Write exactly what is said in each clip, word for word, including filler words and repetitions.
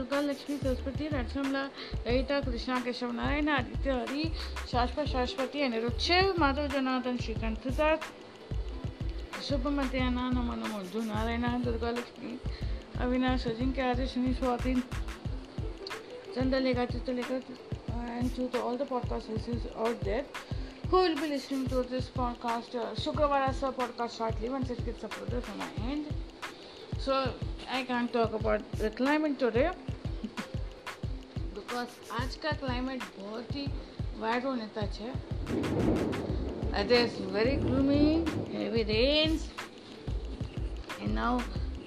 Durga Lakshmi Saraswati Ratnamla Larita Krishna Keshav Narayana Aditya Hari Shashpa Saraswati Aniruchev Madhav Janathan Shrikant Siddharth Subhamatyana Namana Madhu Narayana Durga Lakshmi Avinash Ajinkya Arya Shini Swatin Chandaleka Chitaleka and to all the podcast listeners out there who will be listening to this podcast. Uh, Shukravarasa podcast shortly once it gets uploaded from my end. So I can't talk about the climate today because आज का climate बहुत ही bad होने तक है. It is very gloomy, heavy rains, and now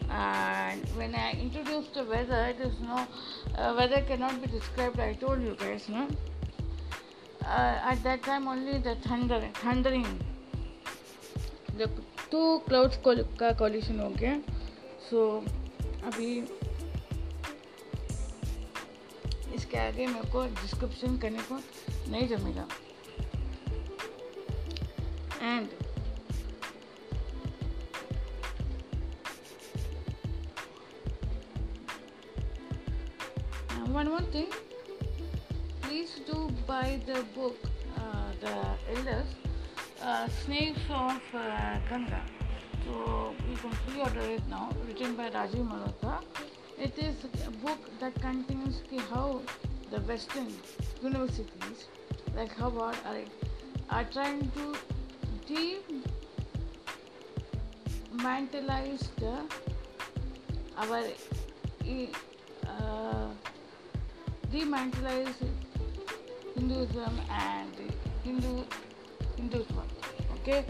uh, when I introduced the weather, it is no uh, weather cannot be described. I told you guys, no. Uh, at that time only the thunder, thundering, the two clouds का collision हो गया. So अभी इसके आगे मेरे को description करने को नहीं जमेगा. And one more thing, please do buy the book the elders snakes of Ganga. So you can pre-order it now, written by Rajiv Malhotra. It is a book that contains how the Western universities like Harvard are, are trying to demantelize the our uh, demantelize Hinduism and Hindu Hinduism. Okay.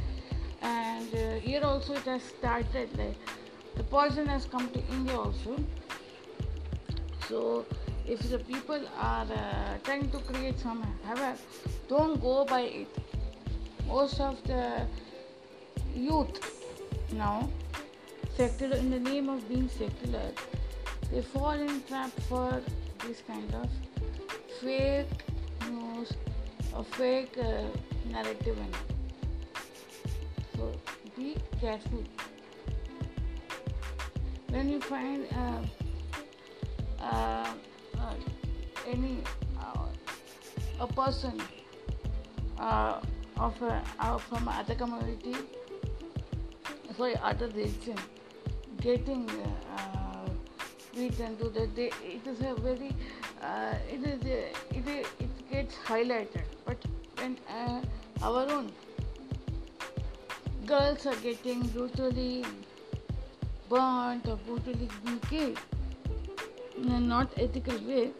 And uh, here also it has started, like the poison has come to India also. So if the people are uh, trying to create some havoc, don't go by it. Most of the youth now, secular, in the name of being secular, they fall in trap for this kind of fake news or fake uh, narrative and all. So be careful when you find uh, uh, uh, any uh, a person uh, of uh, uh, from other community, sorry, other religion, getting uh, beaten to that. They, it is a very uh, it is a, it is, it gets highlighted, but when uh, our own girls are getting brutally burnt or brutally killed in a not ethical way,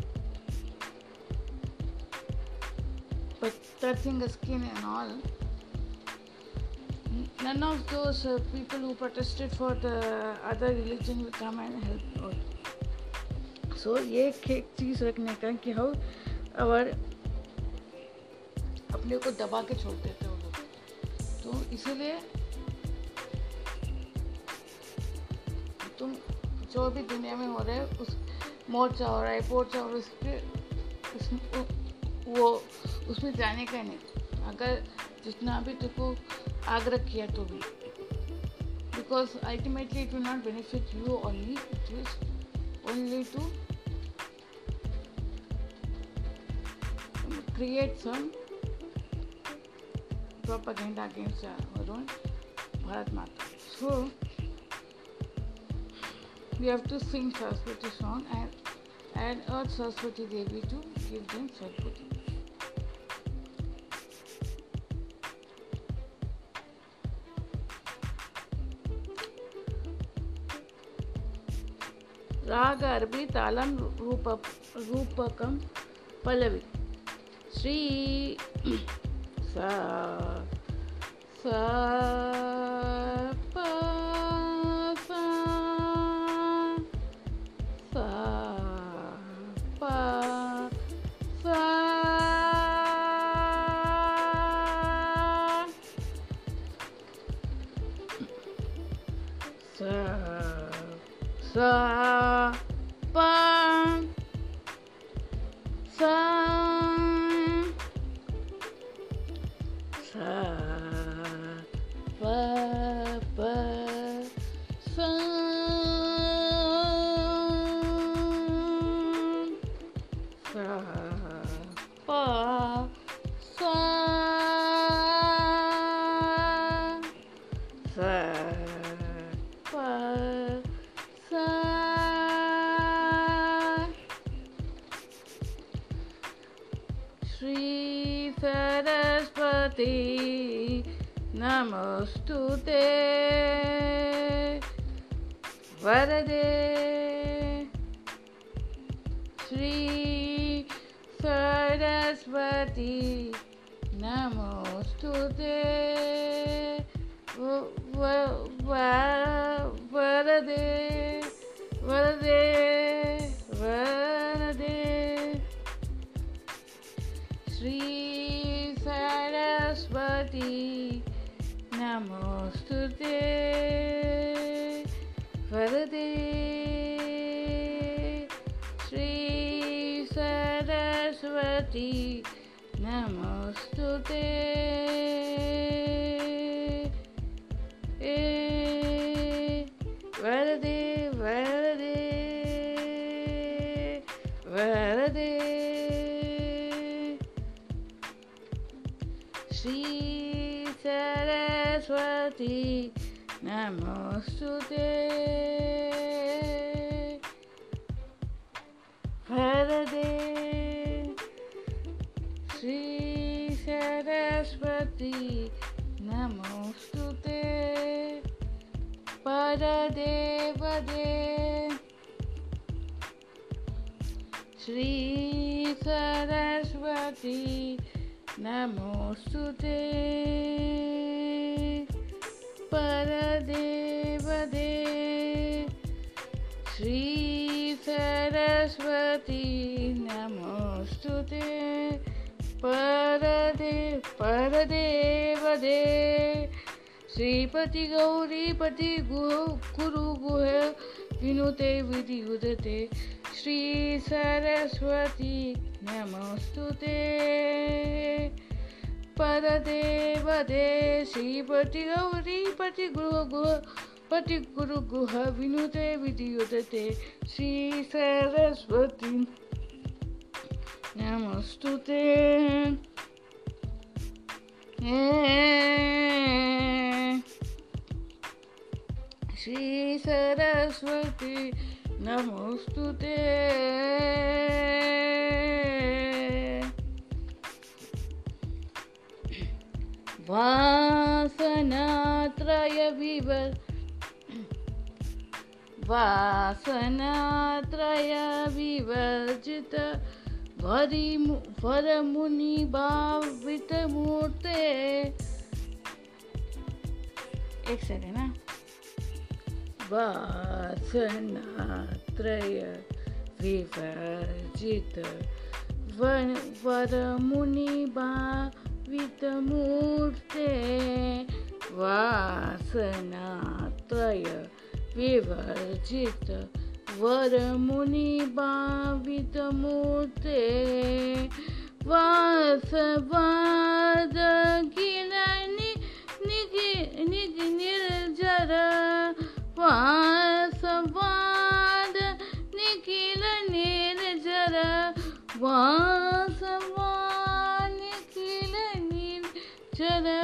but touching the skin and all. None of those uh, people who protested for the other religion will come and help all. So, ये एक चीज रखने का कि how our अपने को दबा के छोड़ देते हैं वो लोग. तो इसीलिए तुम जो भी दुनिया में हो रहे हैं उस मोर्चा हो रहा है पोर्चा और उसके उस, वो उसमें जाने का नहीं. अगर जितना भी तुमको आग्रह किया तो भी, because ultimately it will not benefit you only, it will only to create some propaganda against our own Bharat Mata. So we have to sing Saraswati song and and urge Saraswati Devi to give them Saraswati. Raga Arbi Talam Rupa Rupakam Pallavi Sri Sa Sa Pa Sa Sa Pa Sa Sa Sa Pa Sa Sa Sri Saraswati Namostute Varade Sri Saraswati Namostute Varade Varade Varade Sri Saraswati Namostute Varade Sri Saraswati Namostute eh, Varade Varade Varade Sri Saraswati Namostute Varade Sri Saraswati Namostute Paradevade Sri Saraswati Namostute Paradevade Sri Saraswati Namostute Parade, Parade, Vade, Sri Pati Gauri Pati Guru Guhe, Vinute Vidi Udate, Sri Saraswati Namostute, Parade, Vade, Sri Pati Gauri Pati Guru Guhe, Pati Guru Guha, Vinute Vidi Udate, Sri Saraswati Namostute eh, Sri Saraswati Namostute Vasanatraya Vivar Vasanatraya Vivarjita Vari Varamuni Bhavita Murte. Ek second, na. Vasanatraya Vivarjita Varamuni Bhavita Murte. Vasanatraya Vivarjita Varamuni Bhavita Murte Vasavada Girani Nigi Nirjara Vasavada Nikila Nirjara Vasavada Nikila Nirjara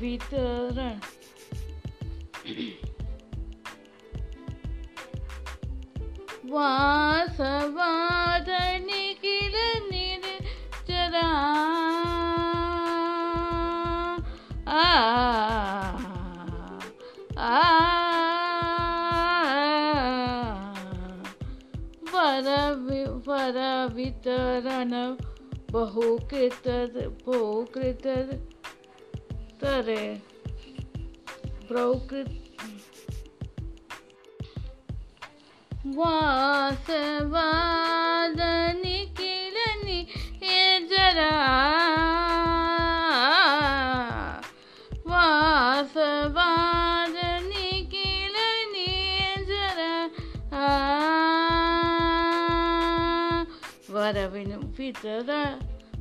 Vitaran Vasavada Nikila Nirjara Ah Ah Varavitarana Bahukritar Bahukritar Tare Prokrit Vasavada Nikila Nirjara Ravinu Pitara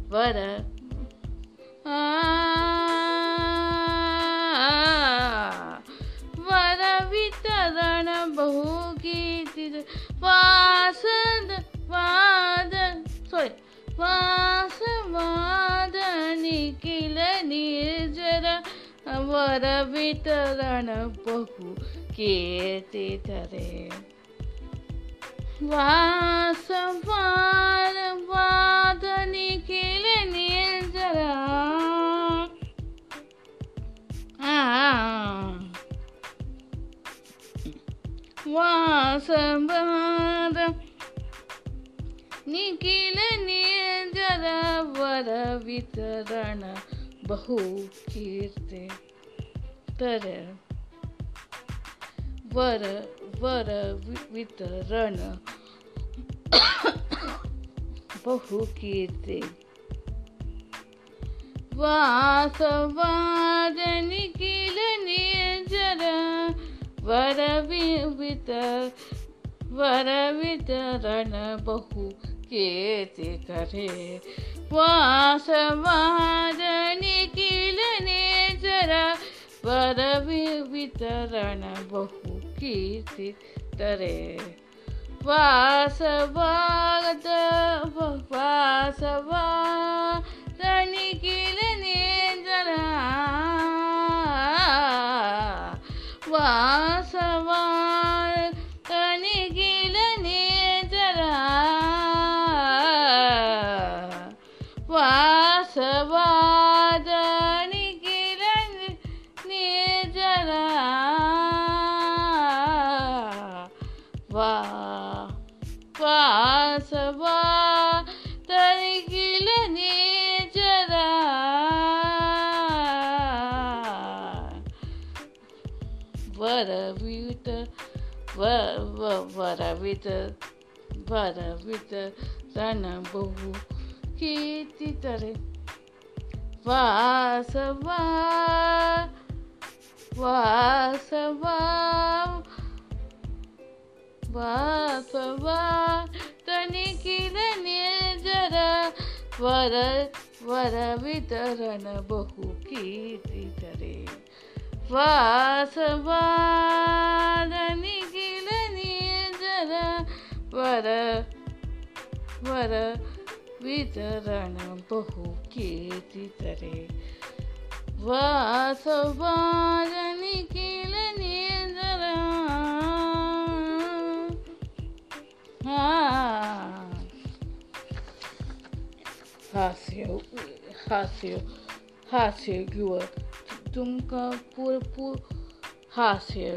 Vara. Varavitarana Bahugiti Vasad Vadan. Sorry. Vasavadani Kila Nirjara Varavitarana Bahugiti Tare. Vasavadani Kila Nirjara. Ah. Vasabhadra Nikila Nirjara Vara Vitarana Bahu Kirti Tare Vara Vara Vitarana Bahu Kirti Vasabhadra Nikila Nirjara Varavita Varavita Rana Bahu Keti Kare Vasavadani Kila Nirjara Varavita Rana Bahu Keti Kare Vasavada Vasavadani Kila Nirjara Vasavar Tanigila Nirjara Vasavar Tanigila Nirjara Va Vasavar Tanigila Nirjara Varavita, Varavita, Varavita, Rana Bahu Kiti Tare Vasava, Vasava, Vasava, Tanikila Nirjara, Varavita, Rana Bahu Kiti Tare Vasavadani Kila Nirjara Vara Vara Vitarana Bahu Keti Tare Vasavadani Kila Nirjara Ah Hasyo Hasyo Hasyo Gyua Tumka Purpu Hasya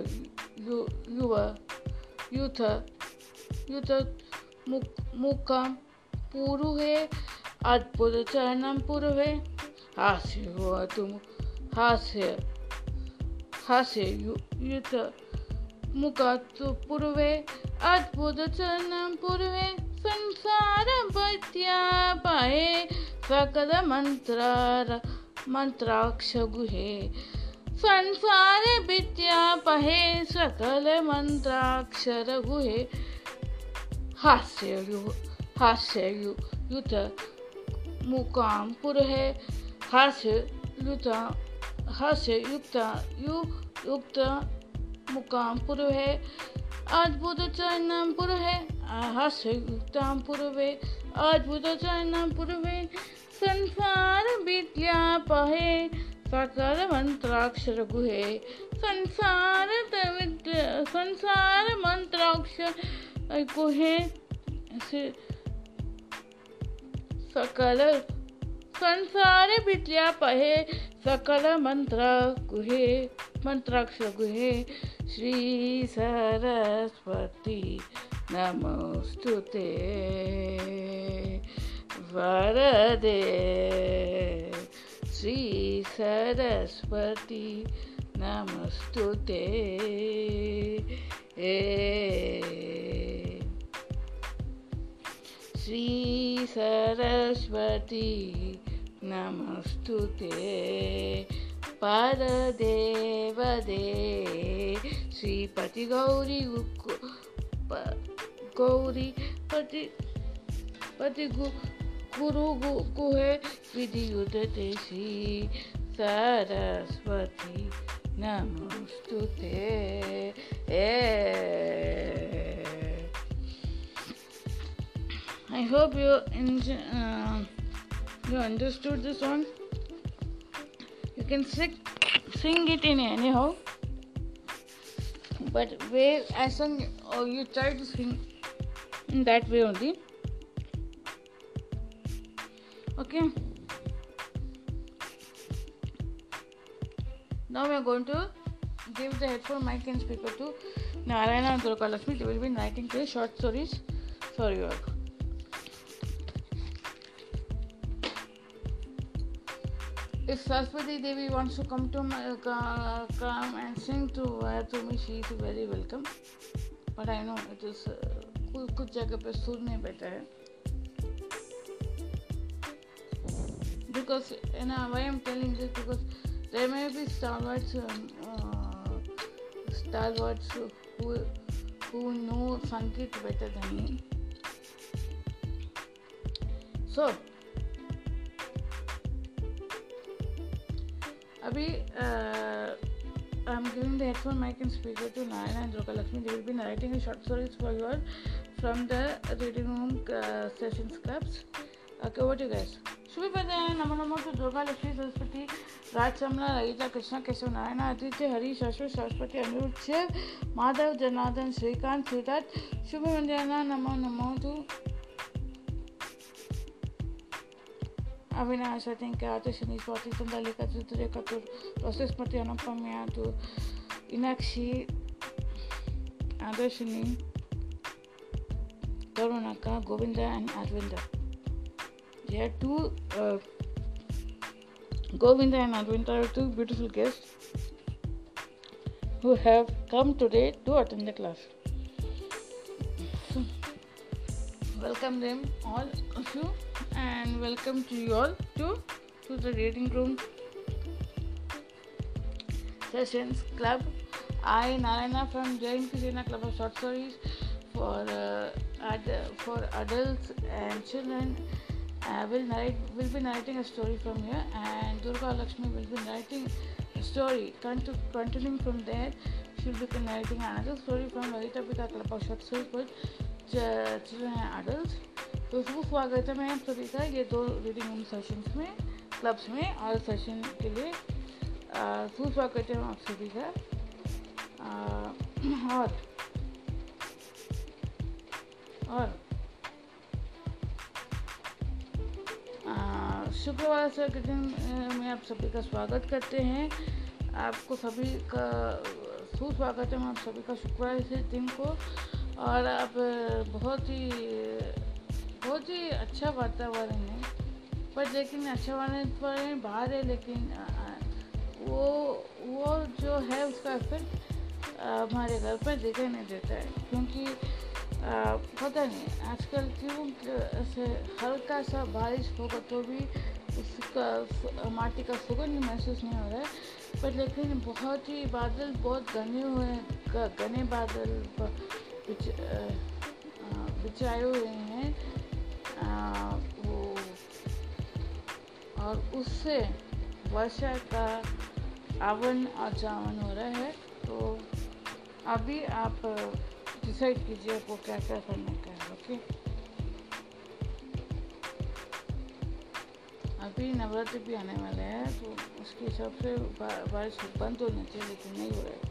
Yuva Yuta Yuta Mukam Puruhe Adpur Chanam Puruhe Hasya Yuva Tum Hasya Hasya Yuta Mukatu Puruhe Adpur Chanam Puruhe Sansara Bhatya Pahe Sakala Mantra Mantraksha Guhe Sansare Bitya Pahe Sakala Mantrakshara Guhe Hasya Yu Hasya Yuta Mukam Puruhe Hasya Yuta Hasya Yukta Yu Yukta Mukam Puruhe Adbhuta Chanam Puruhe Hasya Yuktam Puruhe Adbhuta Chanam Puruhe Sansar Bitya Pahe Sakala Mantrakshara Guhe Sansar Tavidya Sansar Mantrakshara Guhe Sakala Sansar Bitya Pahe Sakala Mantra Guhe Mantrakshara Guhe Shri Saraswati Namostute Varade Sri Saraswati Namastute Sri Saraswati Namastute Paradevade Sri Pati Gauri Gauri Pati Pati Guru Guhe Vidyudate Shri Saraswati Namostute. I hope you enjoy, uh, you understood the song. You can sing, sing it in anyhow. But where I sung, or you try to sing in that way only. Okay. Now we are going to give the headphone mic and speaker to Narayana and Durga Lakshmi. They will be writing their short stories for you all. If Saraswati Devi wants to come to my, uh, come and sing to uh, to me, she is very welcome. But I know it is कुछ जगह पे सुर नहीं बैठा है. Because you know why I am telling this, because there may be stalwarts, um, uh, stalwarts who who know Sanskrit better than me. So. Abhi, uh, I'm giving the headphone mic and speaker to Narayana and Durga Lakshmi. They will be narrating short stories for you all from the reading room uh, sessions clubs. Okay, over to you guys. Shubhi Padayana, Namo Namo to Durga Lakshmi, Saraswati, Raj Samla, Rajita, Krishna, Keshav, Narayana, Aditya, Hari, Shashwat, Saraswati, Anirudh, Shiv, Madhav, Janardhan, Srikant, Siddharth. Shubhi Padayana, Namo Namo to Avinash, I think, Atashani, Swati, Tundalika, Chitreka, to Rosasmati, Anupamya, to Inakshi, Adashani, Karunaka, Govinda, and Arvinda. They are two, uh, Govinda and Arvinda are two beautiful guests who have come today to attend the class. So, welcome them, all of you. And welcome to you all to, to the reading room sessions club. I, Narayana, from Jain Kirena Club of Short Stories for uh, ad- for adults and children, I will narrate will be narrating a story from here, and Durga Lakshmi will be narrating a story. Contu- continuing from there, she will be narrating another story from Larita Pitakalapashat Surya for ch- children and adults. तो उसको स्वागत है ma'am सभी का ये दो reading room sessions में clubs में और सेशन के लिए सुस्वागत है आप सभी का. और और शुक्रवार से के दिन में आप सभी का स्वागत करते हैं. आपको सभी का सुस्वागत है आप सभी का शुक्रवार से दिन को. और आप बहुत ही बहुत ही अच्छा वातावरण है, पर लेकिन अच्छा वातावरण बाहर है, लेकिन वो वो जो है उसका इफेक्ट हमारे घर पर दिखाई नहीं देता है, क्योंकि आ, पता नहीं आजकल क्यों ऐसे हल्का सा बारिश होगा तो भी उसका माटी का सुगंध महसूस नहीं हो रहा है. पर लेकिन बहुत ही बादल बहुत घने हुए हैं, घने बादल बिछ, बिछाए हुए हैं. आ, वो और उससे वर्षा का आवन और जावन हो रहा है. तो अभी आप डिसाइड कीजिए आपको क्या क्या करने का है. ओके, अभी नवरात्रि भी आने वाले हैं, तो उसके हिसाब से बारिश बंद होनी चाहिए, लेकिन नहीं हो रहा है.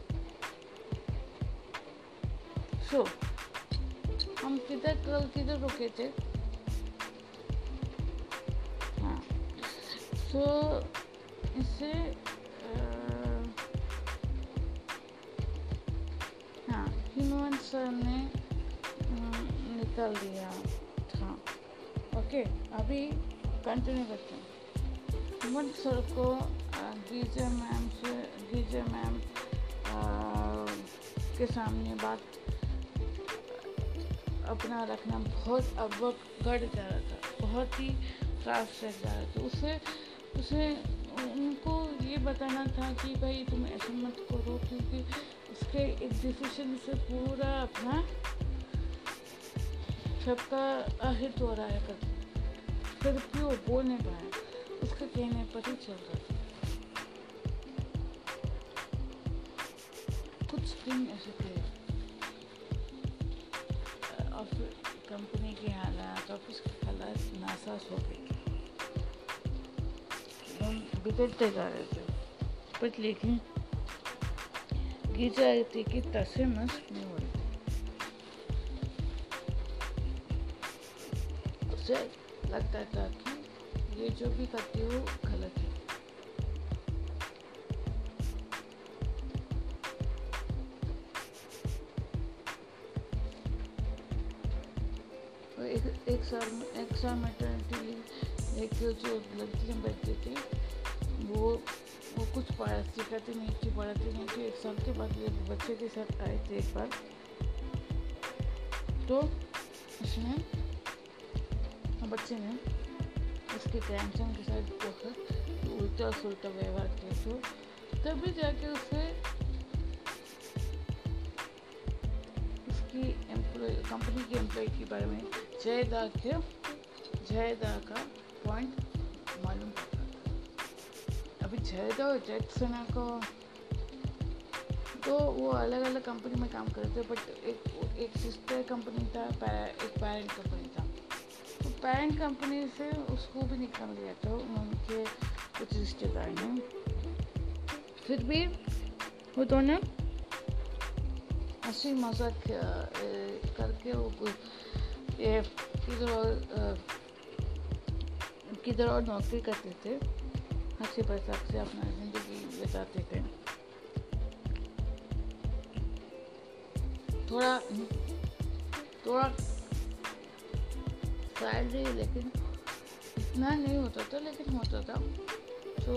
सो so, हम किधर कल किधर रुके थे? तो इससे हाँ हिमवंत सर ने निकाल दिया था. ओके, अभी कंटिन्यू करते हैं. हिमवंत सर को गीजा मैम से गीजा मैम के सामने बात अपना रखना बहुत अवगढ़ जा रहा था, बहुत ही ख़राब से जा रहा था. उससे उसे उनको ये बताना था कि भाई तुम ऐसा मत करो, क्योंकि उसके एक डिसीजन से पूरा अपना सबका अहित हो रहा है कर, फिर क्यों बोल नहीं पाया, उसके कहने पर ही चल रहा था। कुछ दिन ऐसे थे, कंपनी के हालात, ऑफिस के हालात नासाज हो गए, हम बिगड़ते जा रहे थे, बट लेकिन गीजा थी कि तसे मस्त नहीं हो रही थी। उसे लगता था कि ये जो भी करती हो गलत है। एक एक साल एक साल मैटरनिटी लीव देखिए, जो लड़कियाँ बैठते थे वो वो कुछ पढ़ा सिखाते नहीं थी, पढ़ाते नहीं थी। एक साल के बाद ये बच्चे के साथ आए थे एक बार, तो उसने बच्चे ने उसके ग्रैंडसन के साथ बहुत उल्टा सुलटा व्यवहार किया, तो तभी जाके उसे उसकी एम्प्लॉय कंपनी के एम्प्लॉय के बारे में जयदा के जयदा का पॉइंट मालूम पड़ता था। अभी जयदा और जैक्सन को तो वो अलग अलग कंपनी में काम करते, बट एक एक सिस्टर कंपनी था, एक पेरेंट कंपनी था, तो पेरेंट कंपनी से उसको भी निकाल दिया था उनके कुछ रिश्तेदार ने। फिर भी वो दोनों हंसी मजाक करके वो कुछ किधर और नौकरी करते थे, हंसी मजाक से अपना जिंदगी बिताते थे। थोड़ा थोड़ा सैलरी लेकिन इतना नहीं होता था, लेकिन होता था जो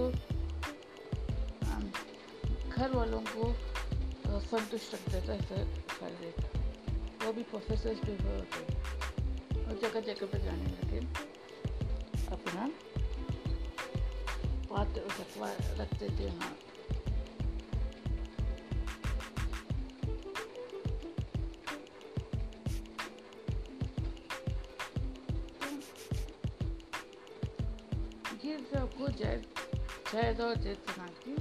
घर वालों को संतुष्ट रखता था। ऐसा सैलरी वो भी प्रोफेसर्स भी होते और जगह जगह पर जाने लगे, अपना बात रखते थे। हाँ, ये सबको जय जयद और जैतना की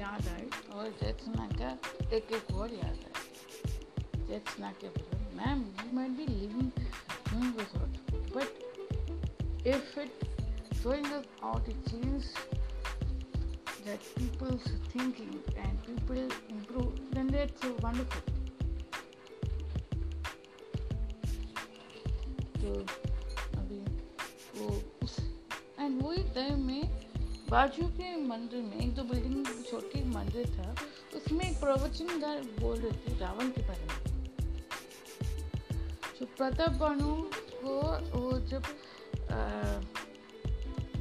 याद आई, और जैतना का एक एक और याद आई। जैतना के बोले, ma'am you might be living in this world, but if it throwing us out, it changes that people's thinking and people improve, then that's so wonderful. तो अभी वो एंड वही टाइम में बाजू के मंदिर में एक दो बिल्डिंग छोटी मंदिर था, उसमें एक प्रवचनकार बोल रहे थे रावण के बारे में। जो प्रताप बानु को वो जब आ,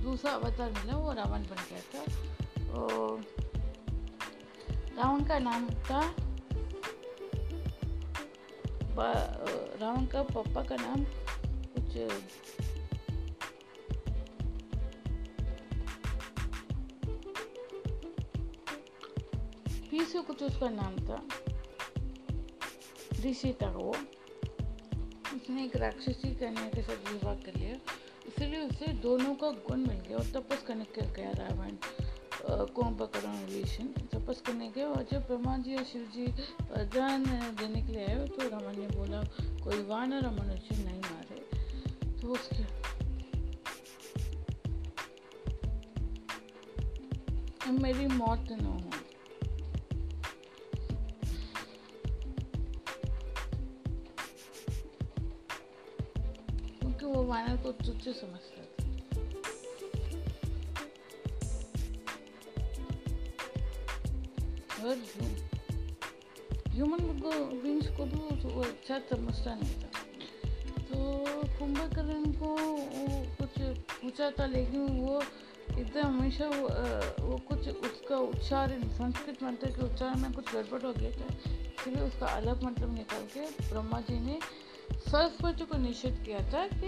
दूसरा अवतार मिला, वो रावण बन गया था, और रावण का नाम था, रावण का पापा का नाम कुछ पी से कुछ उसका नाम था, ऋषि था वो। उसने एक राक्षसी कन्या के साथ विवाह कर लिया, इसलिए उसे दोनों का गुण मिल गया और तपस करने के गया रावण कुंभकर्ण विभीषण तपस करने गया। और जब ब्रह्मा जी और शिव जी दान देने के लिए आए तो रावण ने बोला कोई वानर मनुष्य नहीं मारे, तो उसके मेरी मौत न हो। वो वानर को तुच्छ समझता था। और ह्यूमन बींग्स को भी वो अच्छा समझता नहीं था। तो कुंभकर्ण को कुछ पूछा था, लेकिन वो एकदम हमेशा वो, वो कुछ उसका उच्चारण संस्कृत मंत्र के उच्चारण में कुछ गड़बड़ हो गया था, इसलिए उसका अलग मतलब निकाल के ब्रह्मा जी ने सरस्वती को निषेध किया था कि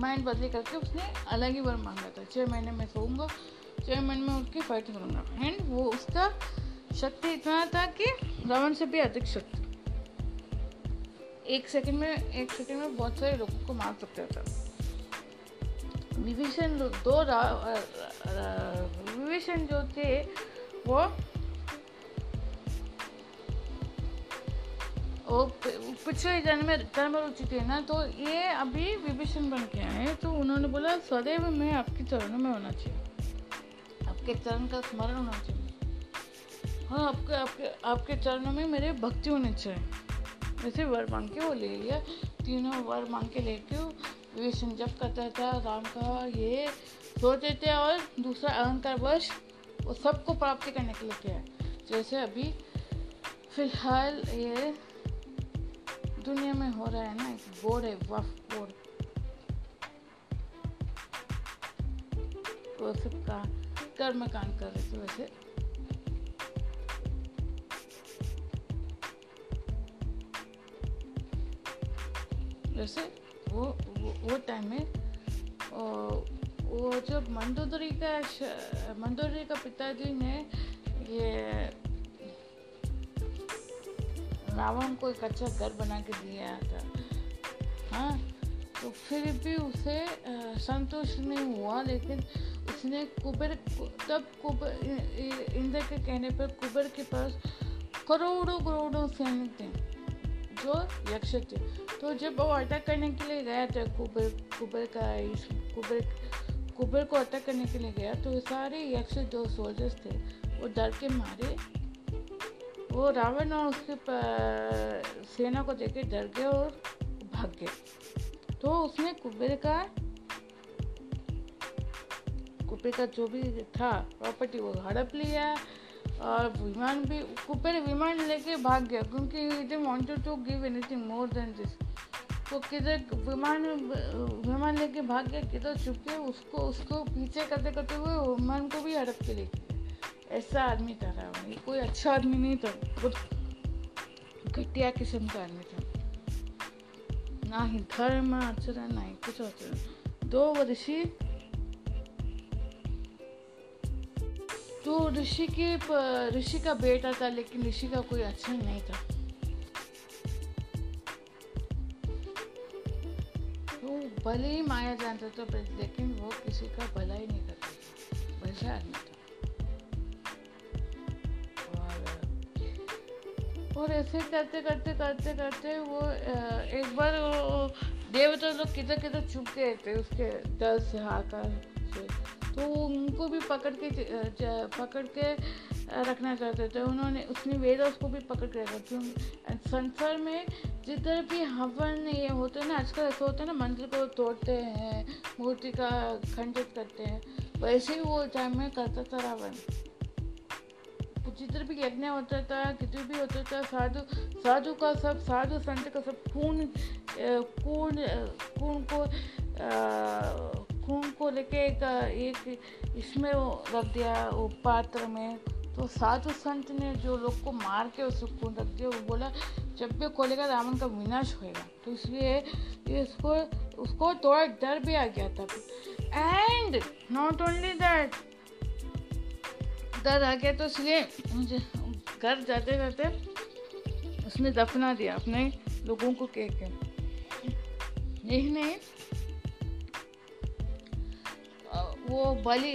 माइंड बदली करके उसने अलग ही वर मांगा था, छः महीने में सोऊंगा, छः महीने में उठ के फाइटिंग करूँगा। एंड वो उसका शक्ति इतना था कि रावण से भी अधिक शक्ति, एक सेकंड में एक सेकंड में बहुत सारे लोगों को मार सकता था। विभीषण दो रा, रा, रा, विभीषण जो थे वो वो पिछले जन्म में जन्म रुचि थे ना, तो ये अभी विभीषण बन के आए। तो उन्होंने बोला सदैव मैं आपके चरणों में होना चाहिए, आपके चरण का स्मरण होना चाहिए, हाँ आपके आपके आपके चरणों में मेरे भक्ति होनी चाहिए। वैसे वर मांग के वो ले लिया, तीनों वर मांग के लेके विभीषण जप करता था राम का, ये सोचते थे और दूसरा अहंकारवश वो सबको प्राप्ति करने के लिए किया। जैसे अभी फिलहाल ये दुनिया में हो रहा है ना, एक बोर्ड है वफ बोर्ड, वो सब का कर्म कांड कर रहे थे। वैसे जैसे वो वो टाइम में वो जब मंदोदरी का मंदोदरी का पिताजी ने ये रावण को एक अच्छा घर बना के दिया था, हाँ, तो फिर भी उसे संतोष नहीं हुआ। लेकिन उसने कुबेर तब कुबेर इंद्र के कहने पर कुबेर के पास करोड़ों करोड़ों सैनिक थे जो यक्ष थे। तो जब वो अटैक करने के लिए गया था कुबेर कुबेर का इस कुबेर कुबेर को अटैक करने के लिए गया, तो सारे यक्ष जो सोल्जर्स थे वो डर के मारे वो रावण और उसके सेना को देख के डर गए और भाग गए। तो उसने कुबेर का कुबेर का जो भी था प्रॉपर्टी वो हड़प लिया और विमान भी, कुबेर विमान लेके भाग गया क्योंकि they wanted to give anything more than this. तो किधर विमान विमान लेके भाग गया, किधर छुप के उसको उसको पीछे करते करते हुए विमान को भी हड़प के लेके। ऐसा आदमी था रावण, कोई अच्छा आदमी नहीं था, बहुत घटिया किस्म का आदमी था, ना ही धर्म आचरण ना ही कुछ आचरण। दो ऋषि तो ऋषि के ऋषि का बेटा था लेकिन ऋषि का कोई अच्छा नहीं था। वो भले ही माया जानता था लेकिन वो किसी का भला ही नहीं करता, वैसा आदमी था। और ऐसे करते करते करते करते वो एक बार देवता लोग किधर किधर छुप गए थे उसके दस हाकार से, तो उनको भी पकड़ के पकड़ के रखना चाहते थे। उन्होंने उसने वेदों को भी पकड़ के रखा क्योंकि संसार में जिधर भी हवन ये होते हैं ना, आजकल ऐसा होता है ना, मंदिर को तोड़ते हैं, मूर्ति का खंडित करते हैं, वैसे ही वो टाइम में करता था रावण। जिधर भी यज्ञ होता था किधर भी होता था साधु साधु का सब साधु संत का सब खून खून खून को खून को लेके एक एक इसमें रख दिया वो पात्र में। तो साधु संत ने जो लोग को मार के उसको खून रख दिया, वो बोला जब भी खोलेगा रावण का विनाश होएगा, तो इसलिए इसको उसको थोड़ा डर भी आ गया था। एंड नॉट ओनली दैट डर आ गया, तो इसलिए मुझे घर जाते जाते उसने दफना दिया अपने लोगों को कह के। यही नहीं, वो बलि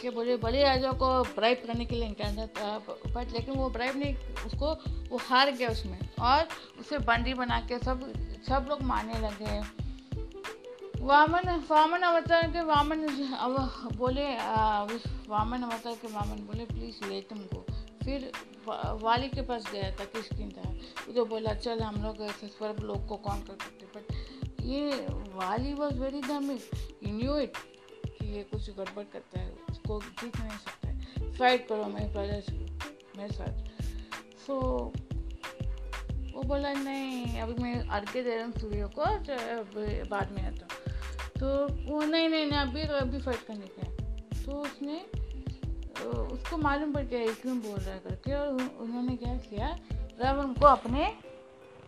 क्या बोले बलि राजा को ब्राइब करने के लिए निकाला था, बट लेकिन वो ब्राइब नहीं, उसको वो हार गया उसमें और उसे बंदी बना के सब सब लोग मारने लगे। वामन वामन अवतार के वामन अव, बोले आ, वामन अवतार के वामन बोले प्लीज़ ले तुमको। फिर वा, वाली के पास गया था किसकिन था, उधर बोला चल हम लोग ऐसे स्वर्ग लोग को कौन कर सकते। बट ये वाली वॉज वेरी धार्मिक, ही न्यू इट कि ये कुछ गड़बड़ करता है, उसको जीत नहीं सकता है, फाइट करो मेरे प्रजा से। मेरे साथ. सो वो बोला नहीं अभी मैं अड़के दे रहा हूँ सूर्य को, बाद में आता हूँ. तो वो नहीं नहीं नहीं अभी तो अभी फाइट करने का है. तो उसने उसको मालूम पड़ गया क्यों बोल रहा है करके, और उन्होंने क्या किया, रावण को अपने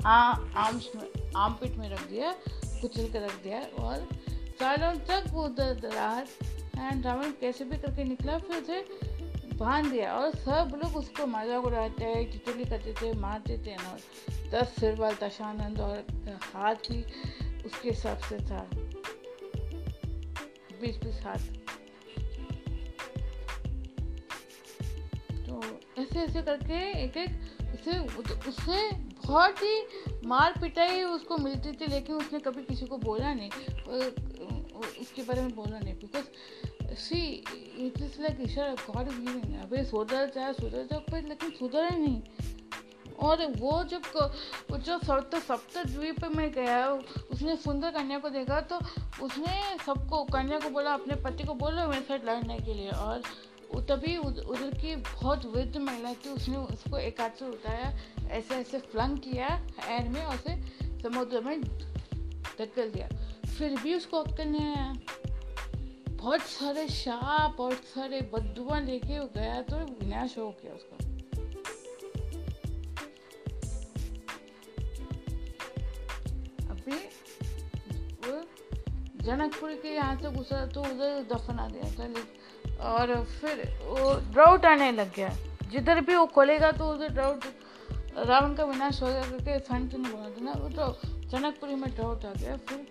आर्म्स में आर्मपिट में रख दिया, कुचल कर रख दिया और चारों तक वो उधर रहा. एंड रावण कैसे भी करके निकला, फिर उसे बांध दिया और सब लोग उसको मजाक उड़ाते थे, टिटोली करते थे, मारते थे ना. दस सिरवाल दशानंद और हाथ भी उसके हिसाब से था, बीस बीस हाथ. तो ऐसे ऐसे करके एक एक उसे उसे बहुत ही मार पिटाई उसको मिलती थी, लेकिन उसने कभी किसी को बोला नहीं, उसके बारे में बोला नहीं. Because see it is like इशारा गॉड इज गिविंग. अभी सुधर जाए सुधर जाओ पर लेकिन सुधरा नहीं. और वो जब वो जो सप्त सप्तद्वीप में गया, उसने सुंदर कन्या को देखा तो उसने सबको कन्या को बोला अपने पति को बोलो मेरे साथ लड़ने के लिए. और तभी उधर की बहुत वृद्ध महिला थी, उसने उसको एक हाथ से उठाया, ऐसे ऐसे फ्लंग किया एयर में और उसे समुद्र में धकेल दिया. फिर भी उसको अटकल नहीं आया. बहुत सारे शाप बहुत सारे बद्दुआ लेके गया तो विनाश हो गया उसका. अभी जनकपुर के यहाँ से गुजरा तो उधर दफना दिया था, और फिर वो ड्राउट आने लग गया, जिधर भी वो खोलेगा तो उधर ड्राउट, रावण का विनाश हो गया करके संत ने बोला था ना. वो तो जनकपुरी में ड्राउट आ गया. फिर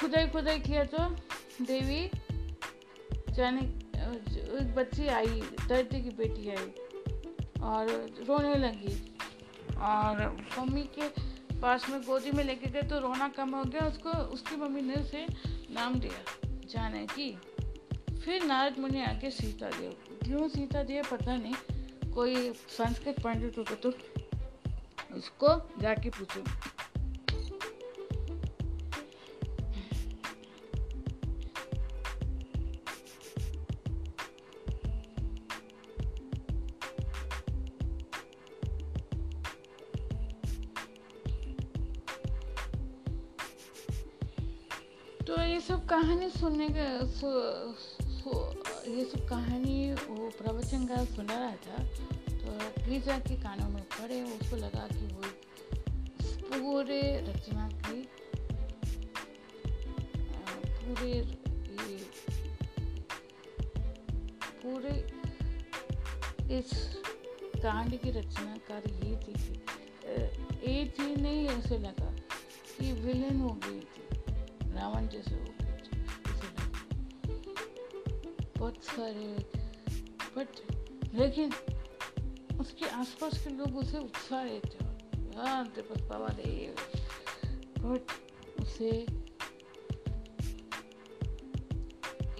खुदाई खुदाई किया तो देवी जनक एक बच्ची आई, धरती की बेटी आई और रोने लगी. और मम्मी के पास में गोदी में लेके गए तो रोना कम हो गया. उसको उसकी मम्मी ने उसे नाम दिया जानकी. फिर नारद मुनि आके सीता दिए, क्यों सीता दिए पता नहीं, कोई संस्कृत पंडित होगा तो उसको जाके पूछो. तो ये सब कहानी सुनने के सु, तो ये सब कहानी वो प्रवचन का सुना रहा था, तो प्लीज़ आके कानों में पड़े. उसको लगा कि वो पूरे रचना की पूरे ये, पूरे इस कांड की रचनाकार ये थी थी ये थी नहीं, ऐसे लगा कि विलेन हो गई थी, रावण जैसे हो. बहुत सारे बट लेकिन उसके आसपास के लोग उसे उत्साह देते थे, हाँ तेरे पास पावा दे, बट उसे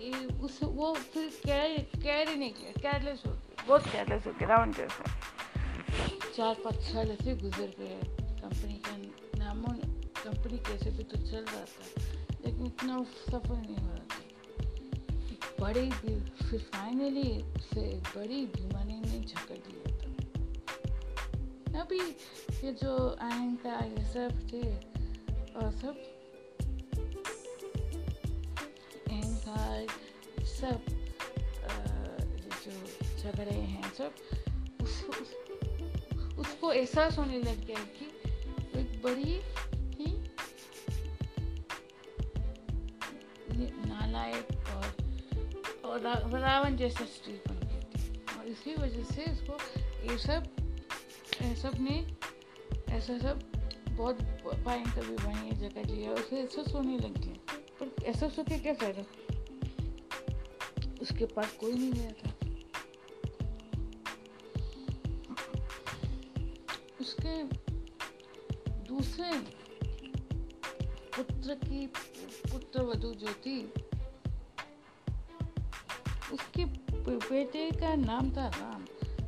ये उसे वो फिर कैरी कैरी नहीं किया, केयरलेस हो गया, बहुत केयरलेस हो गया रावण जैसा. चार पाँच साल ऐसे गुजर गए. कंपनी का नामों कंपनी कैसे भी तो चल रहा था लेकिन इतना सफल नहीं हो रहा था. बड़ी फिर फाइनली उसे बड़ी बीमारी ने झकड़ दिया था. अभी ये जो अहंकार ये सब थे और सब अहंकार सब जो झगड़े हैं सब उस, उस, उसको एहसास होने लग गया कि एक बड़ी ही नालायक और और रावण जैसा स्त्री बन गई थी. और इसी वजह से इसको ये सब ये सब ने ऐसा सब बहुत भयंकर बीमारी जगह लिया, उसे ऐसा सोने लग गया. पर ऐसा सो के क्या फ़ायदा, उसके पास कोई नहीं गया था. उसके दूसरे पुत्र की पुत्रवधू जो थी उसके बेटे का नाम था राम,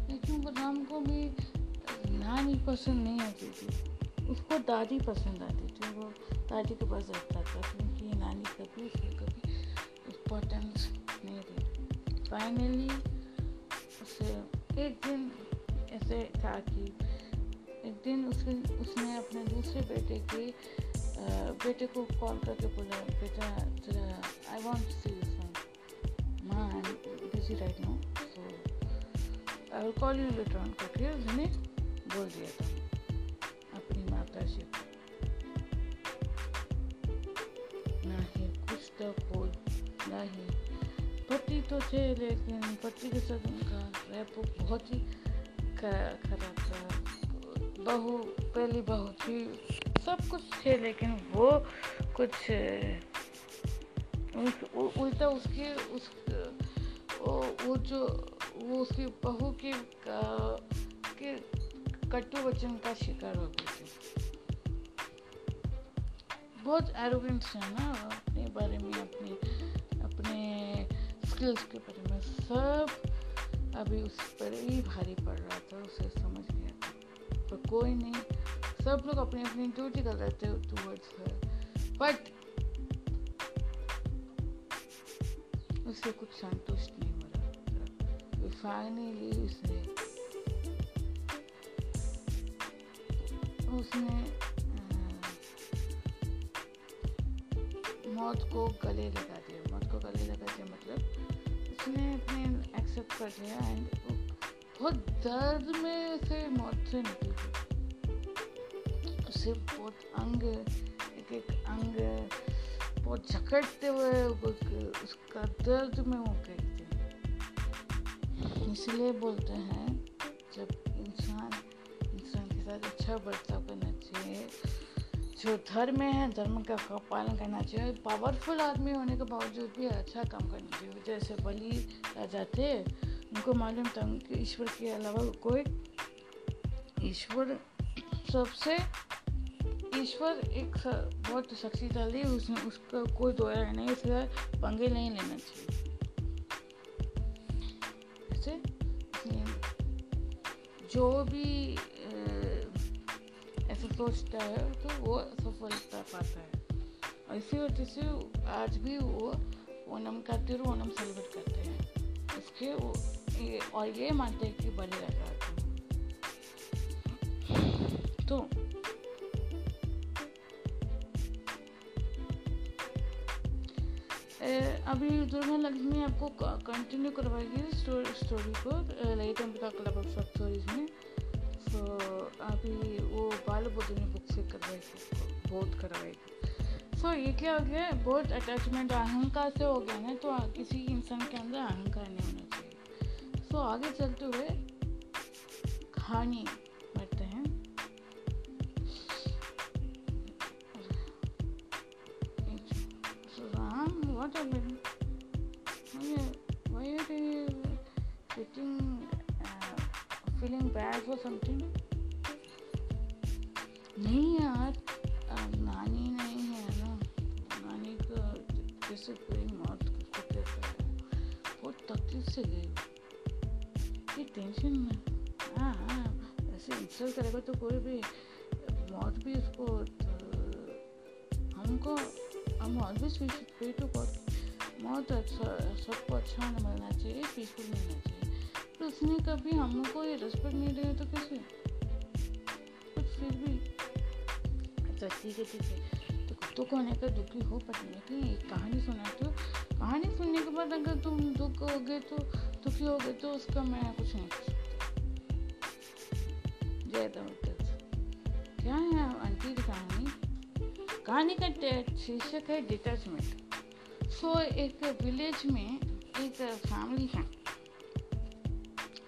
लेकिन वो राम को भी नानी पसंद नहीं आती थी, उसको दादी पसंद आती थी. वो दादी के पास रहता था क्योंकि नानी कभी उसे कभी इम्पोर्टेंस नहीं दी. फाइनली उसे एक दिन उससे था कि एक दिन उसके उसने अपने दूसरे बेटे के बेटे को कॉल करके बोला, बेटा जरा I want to see this one, माँ I am busy right now so I will call you later on करके उसने बोल दिया था अपनी माता जी को। ना ही कुछ तो बोल ना ही पति तो थे, लेकिन पति के साथ उनका रैपो बहुत ही खराब था। बहू पहली बहू थी, सब कुछ थे, लेकिन वो कुछ उल्टा उसके उस वो जो वो उसकी बहू के, के कटु वचन का शिकार हो गई थी। बहुत एरोगेंट है ना अपने बारे में, अपने अपने स्किल्स के बारे में, सब अभी उस पर ही भारी पड़ रहा था, उसे समझ गया था। पर कोई नहीं, सब लोग अपनी अपनी ड्यूटी कर रहे थे टूवर्ड्स हर, बट उसे कुछ संतुष्ट नहीं हो रहा था। फाइनली उसे उसने मौत को गले लगा दिया। मौत को गले लगा दिया मतलब उसने अपने एक्सेप्ट कर लिया, एंड बहुत दर्द में से मौत से निकल गई। उसे बहुत अंग एक एक अंग बहुत झकटते हुए उसका दर्द में हो गई थी। इसलिए बोलते हैं जब इंसान इंसान के साथ अच्छा बर्ताव करना चाहिए, जो धर्म है धर्म का पालन करना चाहिए, पावरफुल आदमी होने के बावजूद भी अच्छा काम करना चाहिए। जैसे बलि राजा थे, उनको मालूम था उनके ईश्वर के अलावा कोई ईश्वर सबसे ईश्वर एक बहुत शक्तिशाली, उसने उसका कोई दोया है नहीं, इसलिए पंगे नहीं लेना चाहिए। ऐसे जो भी ऐसा सोचता है तो वो सफलता पाता है। इसी वजह से आज भी वो ओणम का तिरु ओणम सेलिब्रेट करते हैं इसके, और ये मानते हैं कि बलि राजा था। तो अभी दुर्गा लक्ष्मी आपको कंटिन्यू करवाएगी स्टोरी स्टोरी को ललिता पिताकलापाशत सूर्य में। तो अभी वो बाल बोधनी बुक से करवाएगी, बोध करवाएगी। सो ये क्या हो गया, बहुत अटैचमेंट अहंकार से हो गया है, तो किसी इंसान के अंदर अहंकार नहीं होना चाहिए। सो आगे चलते हुए कहानी पढ़ते हैं। What happened? Why, why are you getting, uh, feeling bad for something? नहीं यार, नानी नहीं है ना, नानी का जैसे कोई मौत को देता है, बहुत तकलीफ से गई ये टेंशन में। हाँ हाँ, ऐसे इंसल्ट करेगा तो कोई भी मौत भी उसको, हमको हम always we should pay to God. बहुत अच्छा, सबको अच्छा होना मिलना चाहिए, पीसफुल मिलना चाहिए। तो उसने कभी हमको ये रेस्पेक्ट नहीं दिया तो कैसे, बट फिर भी अच्छा ठीक है ठीक है। तो दुख होने का दुखी हो, बट लेकिन एक कहानी सुनाती हूँ। कहानी सुनने के बाद अगर तुम दुख हो गए तो दुखी हो गए तो उसका मैं कुछ नहीं कर सकती। जय दमोदर। क्या है आंटी की कहानी? कहानी का शीर्षक है डिटैचमेंट। सो एक विलेज में एक फैमिली है,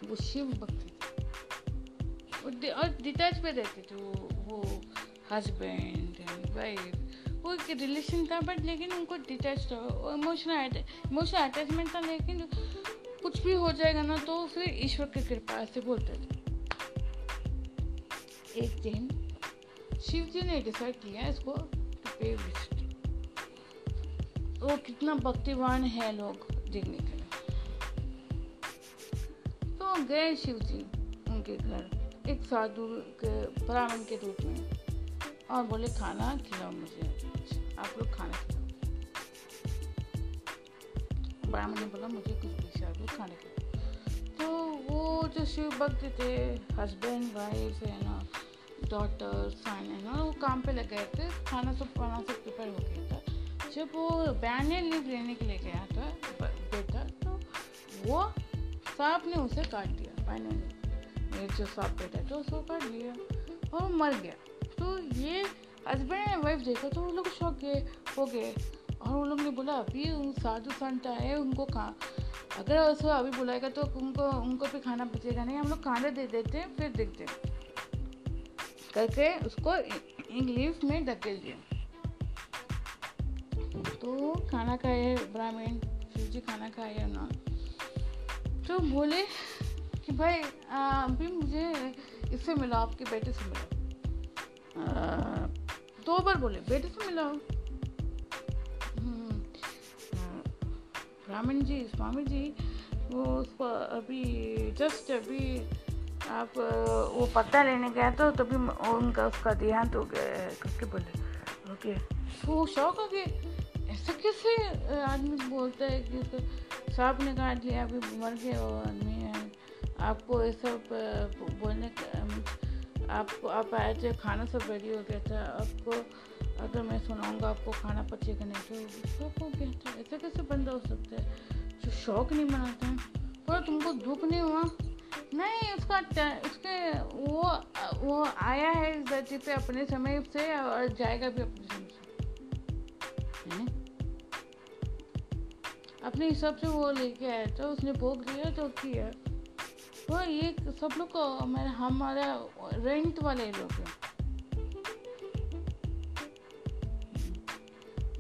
वो शिव भक्ति थे और डिटैच पे रहते थे। वो हस्बैंड एंड वाइफ, वो एक रिलेशन था, बट लेकिन उनको डिटैच था, इमोशनल इमोशनल अटैचमेंट था, लेकिन कुछ भी हो जाएगा ना तो फिर ईश्वर की कृपा से बोलते थे। एक दिन शिव जी ने डिसाइड किया इसको पे विजिट, वो कितना भक्तिवान है लोग देखने के लिए। तो गए शिव जी उनके घर एक साधु के ब्राह्मण के रूप में, और बोले खाना खिलाओ मुझे, आप लोग खाना खिलाओ। ब्राह्मण ने बोला मुझे कुछ भी, आप लोग खाने खिलाओ। तो वो जो शिव भक्त थे, हस्बैंड वाइफ है ना, डॉटर सन है ना, वो काम पे लग गए थे, खाना सब खाना सब प्रिपेयर हो गया था। जब वो बैनियल लीव लेने के लिए गया था बेटा, तो वो सांप ने उसे काट दिया, बैनियल ने जो सांप बेटा था उसको काट लिया और मर गया। तो ये हस्बैंड एंड वाइफ देखा तो वो लोग शौक गए हो गए और उन लोग ने बोला अभी उन साधु संत आए, उनको खा अगर उसको अभी बुलाएगा तो उनको उनको फिर खाना बचेगा नहीं, हम लोग खाने दे देते हैं फिर देखते हैं करके उसको एक लीफ में ढकेल दिया। तो खाना खाए ब्राह्मण, शिव जी खाना खाए ना, तो बोले कि भाई अभी मुझे इससे मिलाओ, आपके बेटे से मिलाओ। दो बार बोले बेटे से मिलाओ। ब्राह्मण जी, स्वामी जी, वो उसको अभी जस्ट अभी आप वो पता लेने गया तो तभी उनका उसका देहांत हो गया करके बोले। ओके, वो शौक हो गए, ऐसा कैसे आदमी बोलता है कि उसको सांप ने काट लिया, अभी मर गए वो आदमी, आपको ये सब बोलने आपको आप आए थे, खाना सब रेडी हो गया था, आपको अगर मैं सुनाऊंगा आपको खाना पचेगा नहीं, तो शौक हो गया था। ऐसा कैसे बंदा हो सकता है जो शौक नहीं मनाता है? पर तुमको दुख नहीं हुआ? नहीं, उसका उसके वो वो आया है इस धरती पे अपने समय से और जाएगा भी अपने समय से, है? अपने हिसाब से वो लेके आया था, उसने भोग दिया तो किया। वो ये सब लोग हमारा हमारा रेंट वाले लोग हैं।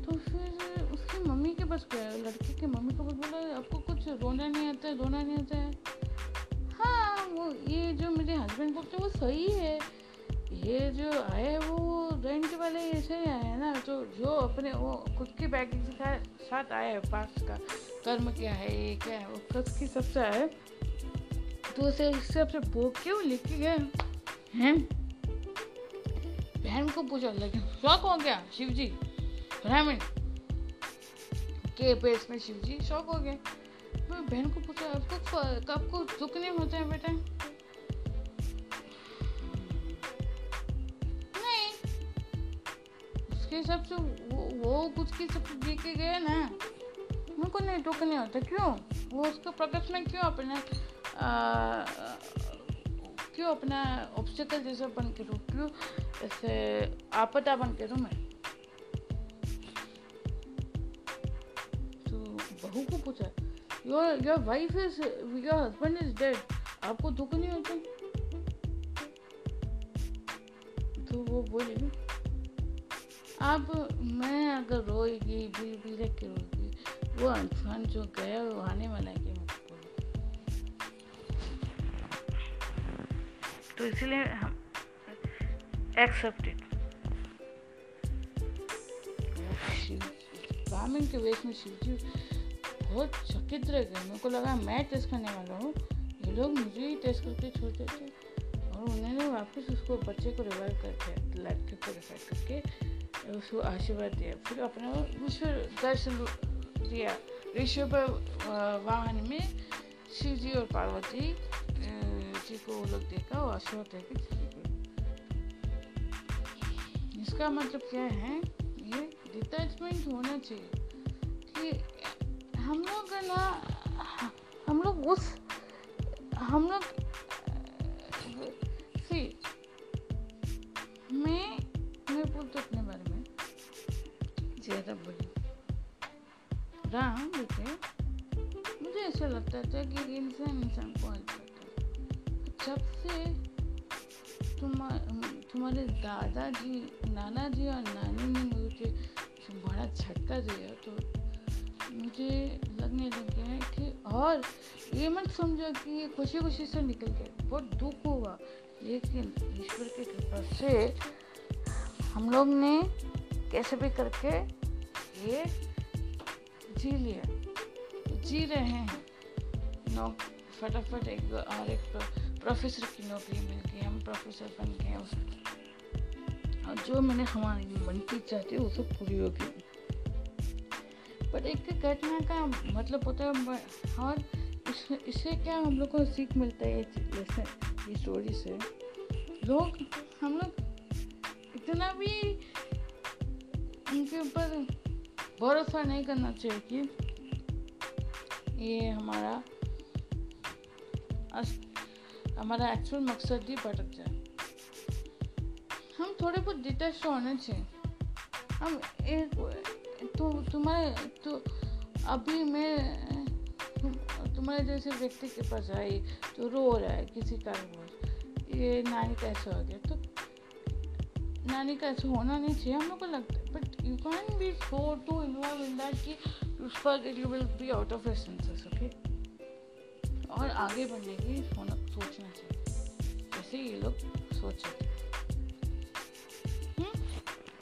तो फिर उसकी मम्मी के पास गया, लड़के की मम्मी को बोला आपको कुछ रोना नहीं आता है, रोना नहीं आता है? हाँ, वो ये जो मेरे हस्बैंड बोलते वो सही है, ये जो आया है वो रेंट वाले ऐसे ही आया है ना, तो जो अपने वो खुद की बैकिंग के साथ आया है, पास का कर्म क्या है, ये क्या है, वो खुद की सबसे आया है, तो उसे हिसाब से भोग के वो लेके गए हैं। बहन को पूछा, लेकिन शौक हो गया शिव जी, ब्राह्मण के पेश में शिव जी शौक हो गए। बहन को पूछा आपको आपको दुख नहीं होता है बेटा? नहीं, उसके हिसाब से वो, वो कुछ के सब देखे गए ना, उनको नहीं दुख नहीं होता। क्यों वो उसका प्रकट में क्यों अपना आ, क्यों अपना ऑब्स्टेकल जैसा बन के रो, क्यों ऐसे आपदा बन के रो? मैं तो बहू को पूछा Your your wife is your husband is dead. आपको दुख नहीं होता? तो वो बोली आप मैं अगर रोएगी बिल बिल रख के रोएगी, वो अनजान जो गया वो आने वाला है कि मुझको बोले, तो इसलिए हम एक्सेप्टेड। ब्राह्मण के वेश में शिवजी बहुत चकित रह गए। मेरे को लगा मैं टेस्ट करने वाला हूँ, ये लोग मुझे ही टेस्ट करके छोड़ देते, और उन्होंने वापस उसको बच्चे को रिवाइव करके लड़के को रिवाइव करके उसको आशीर्वाद दिया। फिर अपना विश्व दर्शन दिया, विश्व पर वाहन में शिव जी और पार्वती जी को वो लोग देखा और आशीर्वाद देकर। इसका मतलब क्या है? ये डिटैचमेंट होना चाहिए कि हम लोग ना हम लोग उस हम लोग सी मैं मैं बोलती हूँ अपने बारे में ज़्यादा बोली राम बेटे, मुझे ऐसा लगता था कि इंसान इंसान को हेल्प करता है। जब से तुम तुम्हारे दादाजी नाना जी और नानी ने मुझे बड़ा झटका दिया तो मुझे लगने लग गया है कि, और ये मत समझो कि ये खुशी खुशी से निकल गया, बहुत दुख हुआ, लेकिन ईश्वर की कृपा से हम लोग ने कैसे भी करके ये जी लिया, जी रहे हैं। नौक फटाफट एक और एक प्रोफेसर की नौकरी मिल गई, हम प्रोफेसर बन गए, और जो मैंने हमारे मन की चाहती वो सब पूरी हो गई। पर एक घटना का मतलब होता है, और इससे इससे क्या हम लोग को सीख मिलता है जैसे ये स्टोरी से, लोग हम लोग इतना भी उनके ऊपर भरोसा नहीं करना चाहिए कि ये हमारा हमारा एक्चुअल मकसद ही भटक जाए। हम थोड़े बहुत डिटेस्ट होने चाहिए। हम एक तो तुम्हारे तो अभी मैं तुम्हारे जैसे व्यक्ति के पास आई तो रो रहा है किसी कारणवश, ये नानी कैसे हो गया, तो नानी का ऐसा होना नहीं चाहिए हम लोग को लगता है। But you can be so to involve in that कि उस पर it will be out of your senses, okay, और आगे बढ़ने की होना सोचना चाहिए जैसे ये लोग सोचे,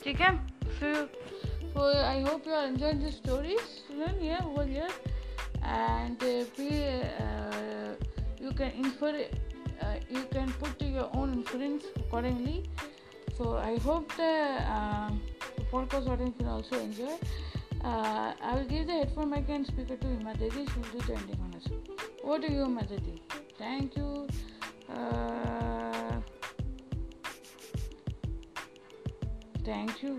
ठीक है। So I hope you are enjoying the stories, students, here over here, and uh, be, uh, you can infer, uh, you can put to your own inference accordingly. So I hope the, uh, the podcast audience can also enjoy. Uh, I will give the headphone mic and speaker to Imadedi. She will do the ending on us. Over to you, Imadedi. Thank you. Uh, thank you.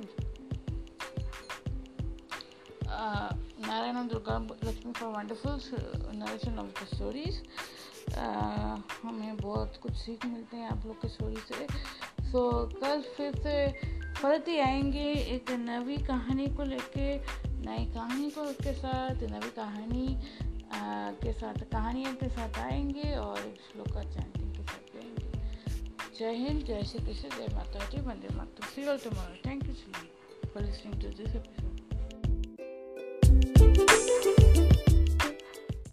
Uh, Narayana and Durga Lakshmi for wonderful narration of the stories. Uh, हमें बहुत कुछ सीख मिलते हैं आप लोग के story से। सो so, कल फिर से फरती आएंगे एक नवी कहानी को लेके, नई कहानी को के साथ, नवी कहानी uh, के साथ कहानियों के साथ आएंगे और श्लोक का चैंटिंग के साथ आएंगे। जय हिंद, जय श्री कृष्ण, जय माता दी, Vande Mataram. See you tomorrow. Thank you so much for listening to this episode.